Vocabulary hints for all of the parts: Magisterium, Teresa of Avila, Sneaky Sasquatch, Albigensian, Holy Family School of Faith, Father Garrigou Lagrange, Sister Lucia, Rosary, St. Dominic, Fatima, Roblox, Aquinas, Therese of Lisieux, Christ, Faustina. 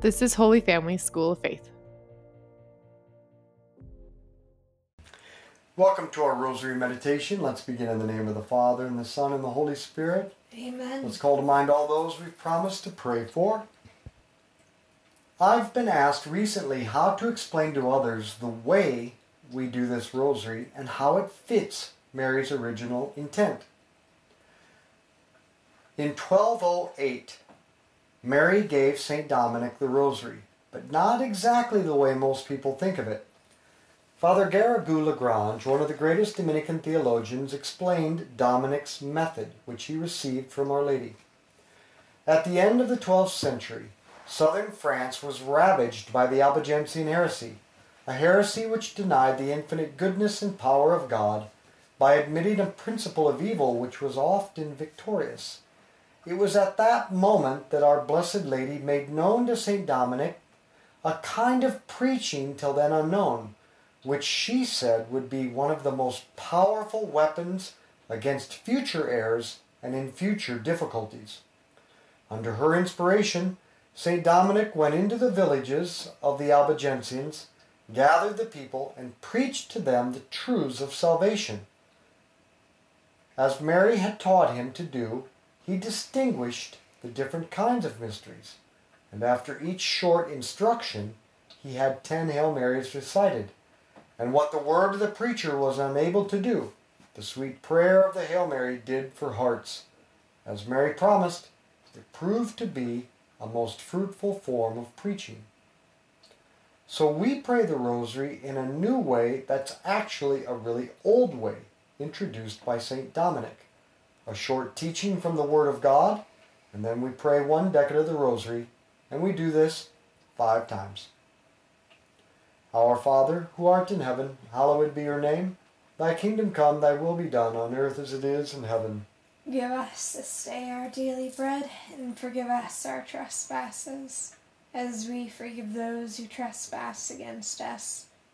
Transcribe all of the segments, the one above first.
This is Holy Family School of Faith. Welcome to our Rosary meditation. Let's begin in the name of the Father, and the Son, and the Holy Spirit. Amen. Let's call to mind all those we've promised to pray for. I've been asked recently how to explain to others the way we do this Rosary and how it fits Mary's original intent. In 1208, Mary gave St. Dominic the Rosary, but not exactly the way most people think of it. Father Garrigou Lagrange, one of the greatest Dominican theologians, explained Dominic's method, which he received from Our Lady. At the end of the 12th century, southern France was ravaged by the Albigensian heresy, a heresy which denied the infinite goodness and power of God by admitting a principle of evil which was often victorious. It was at that moment that our Blessed Lady made known to St. Dominic a kind of preaching till then unknown, which she said would be one of the most powerful weapons against future errors and in future difficulties. Under her inspiration, St. Dominic went into the villages of the Albigensians, gathered the people, and preached to them the truths of salvation. As Mary had taught him to do, he distinguished the different kinds of mysteries, and after each short instruction, he had 10 Hail Marys recited, and what the word of the preacher was unable to do, the sweet prayer of the Hail Mary did for hearts. As Mary promised, it proved to be a most fruitful form of preaching. So we pray the Rosary in a new way that's actually a really old way, introduced by St. Dominic. A short teaching from the Word of God, and then we pray one decade of the Rosary, and we do this 5 times. Our Father, who art in heaven, hallowed be your name. Thy kingdom come, thy will be done, on earth as it is in heaven. Give us this day our daily bread, and forgive us our trespasses, as we forgive those who trespass against us.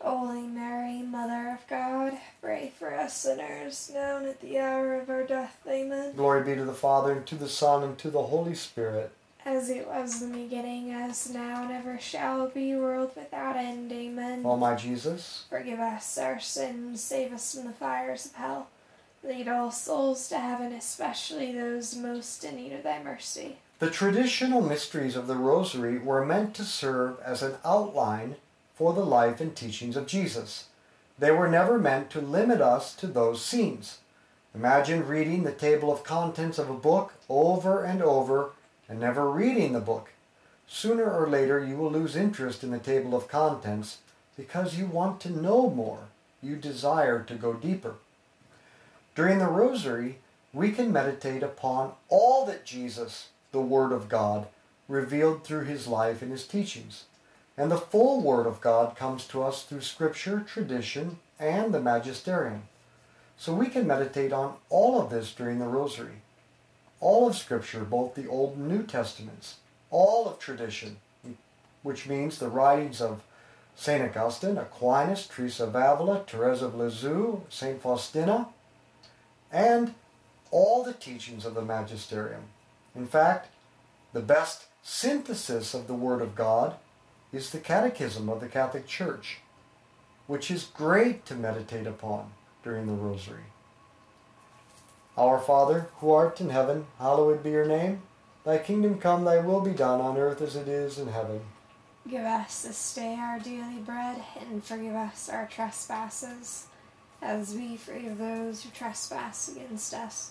Holy Mary, Mother of God, pray for us sinners, now and at the hour of our death. Amen. Glory be to the Father, and to the Son, and to the Holy Spirit. As it was in the beginning, as now, and ever shall be, world without end. Amen. O my Jesus, forgive us our sins, save us from the fires of hell. Lead all souls to heaven, especially those most in need of thy mercy. The traditional mysteries of the Rosary were meant to serve as an outline for the life and teachings of Jesus. They were never meant to limit us to those scenes. Imagine reading the table of contents of a book over and over and never reading the book. Sooner or later you will lose interest in the table of contents because you want to know more. You desire to go deeper. During the Rosary, we can meditate upon all that Jesus, the Word of God, revealed through his life and his teachings. And the full Word of God comes to us through Scripture, tradition, and the Magisterium. So we can meditate on all of this during the Rosary. All of Scripture, both the Old and New Testaments. All of tradition, which means the writings of St. Augustine, Aquinas, Teresa of Avila, Therese of Lisieux, St. Faustina, and all the teachings of the Magisterium. In fact, the best synthesis of the Word of God is the Catechism of the Catholic Church, which is great to meditate upon during the Rosary. Our Father, who art in heaven, hallowed be your name. Thy kingdom come, thy will be done on earth as it is in heaven. Give us this day our daily bread, and forgive us our trespasses, as we forgive those who trespass against us.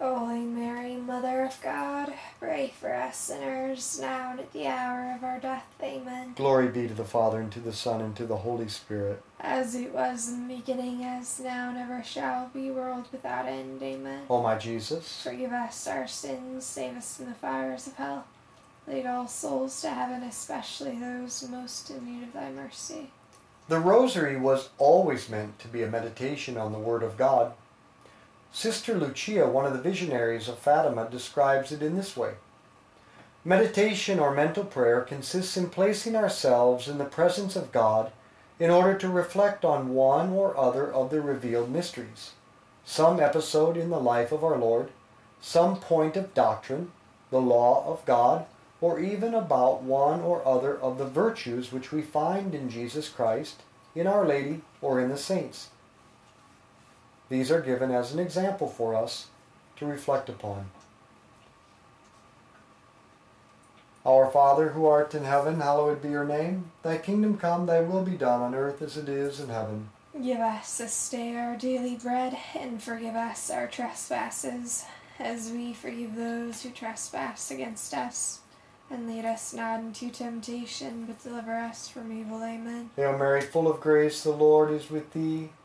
Holy Mary, Mother of God, pray for us sinners, now and at the hour of our death. Amen. Glory be to the Father, and to the Son, and to the Holy Spirit. As it was in the beginning, as now, and ever shall be, world without end. Amen. O my Jesus, forgive us our sins, save us from the fires of hell. Lead all souls to heaven, especially those most in need of thy mercy. The Rosary was always meant to be a meditation on the Word of God. Sister Lucia, one of the visionaries of Fatima, describes it in this way. Meditation or mental prayer consists in placing ourselves in the presence of God in order to reflect on one or other of the revealed mysteries, some episode in the life of our Lord, some point of doctrine, the law of God, or even about one or other of the virtues which we find in Jesus Christ, in Our Lady, or in the saints. These are given as an example for us to reflect upon. Our Father, who art in heaven, hallowed be your name. Thy kingdom come, thy will be done on earth as it is in heaven. Give us this day our daily bread, and forgive us our trespasses, as we forgive those who trespass against us. And lead us not into temptation, but deliver us from evil. Amen. Hail Mary, full of grace, the Lord is with thee.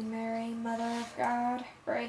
Mary, Mother of God, pray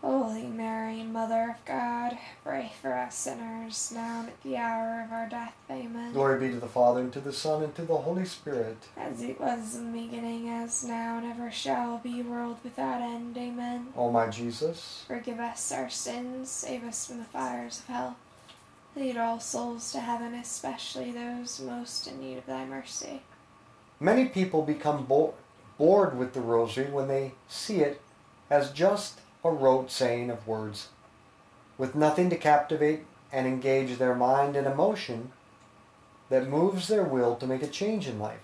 Holy Mary, Mother of God, pray for us sinners, now and at the hour of our death. Amen. Glory be to the Father, and to the Son, and to the Holy Spirit. As it was in the beginning, as now, and ever shall be, world without end. Amen. O my Jesus, forgive us our sins, save us from the fires of hell. Lead all souls to heaven, especially those most in need of thy mercy. Many people become bored with the Rosary when they see it as just a rote saying of words, with nothing to captivate and engage their mind and emotion that moves their will to make a change in life.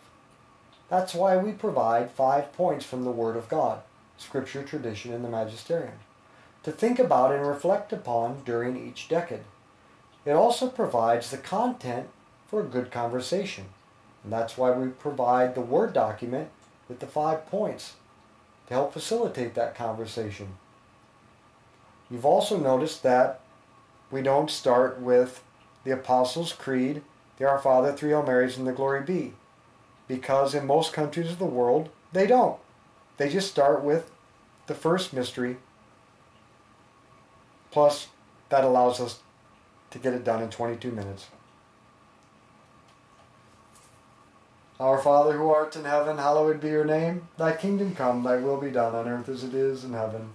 That's why we provide 5 points from the Word of God, Scripture, Tradition, and the Magisterium, to think about and reflect upon during each decade. It also provides the content for a good conversation, and that's why we provide the Word document with the 5 points to help facilitate that conversation. You've also noticed that we don't start with the Apostles' Creed, the Our Father, Three Hail Marys, and the Glory Be, because in most countries of the world, they don't. They just start with the first mystery, plus that allows us to get it done in 22 minutes. Our Father, who art in heaven, hallowed be your name. Thy kingdom come, thy will be done on earth as it is in heaven.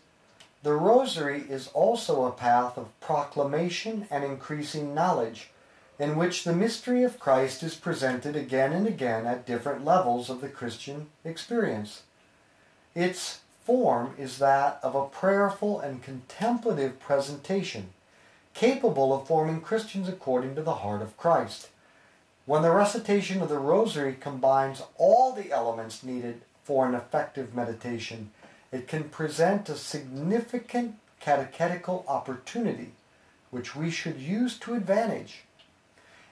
"The Rosary is also a path of proclamation and increasing knowledge, in which the mystery of Christ is presented again and again at different levels of the Christian experience. Its form is that of a prayerful and contemplative presentation, capable of forming Christians according to the heart of Christ. When the recitation of the Rosary combines all the elements needed for an effective meditation, it can present a significant catechetical opportunity, which we should use to advantage.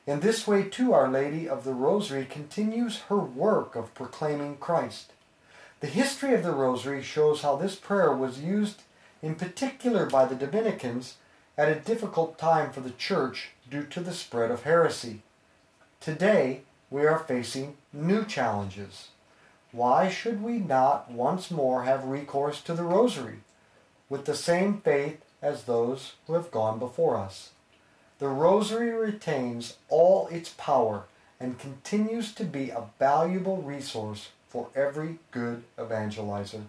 In this way, too, Our Lady of the Rosary continues her work of proclaiming Christ. The history of the Rosary shows how this prayer was used in particular by the Dominicans at a difficult time for the Church due to the spread of heresy. Today, we are facing new challenges. Why should we not once more have recourse to the Rosary with the same faith as those who have gone before us? The Rosary retains all its power and continues to be a valuable resource for every good evangelizer.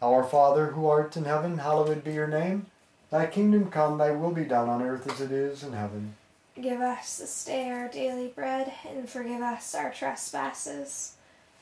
Our Father, who art in heaven, hallowed be your name. Thy kingdom come, thy will be done on earth as it is in heaven. Give us this day our daily bread, and forgive us our trespasses,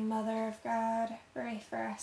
Mother of God, pray for us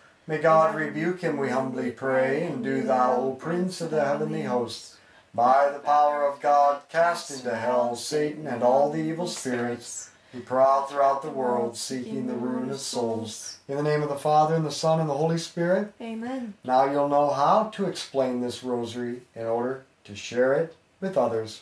May God rebuke him, we humbly pray, and do thou, O Prince of the heavenly hosts, by the power of God, cast into hell Satan and all the evil spirits who prowl throughout the world, seeking the ruin of souls. In the name of the Father, and the Son, and the Holy Spirit. Amen. Now you'll know how to explain this rosary in order to share it with others.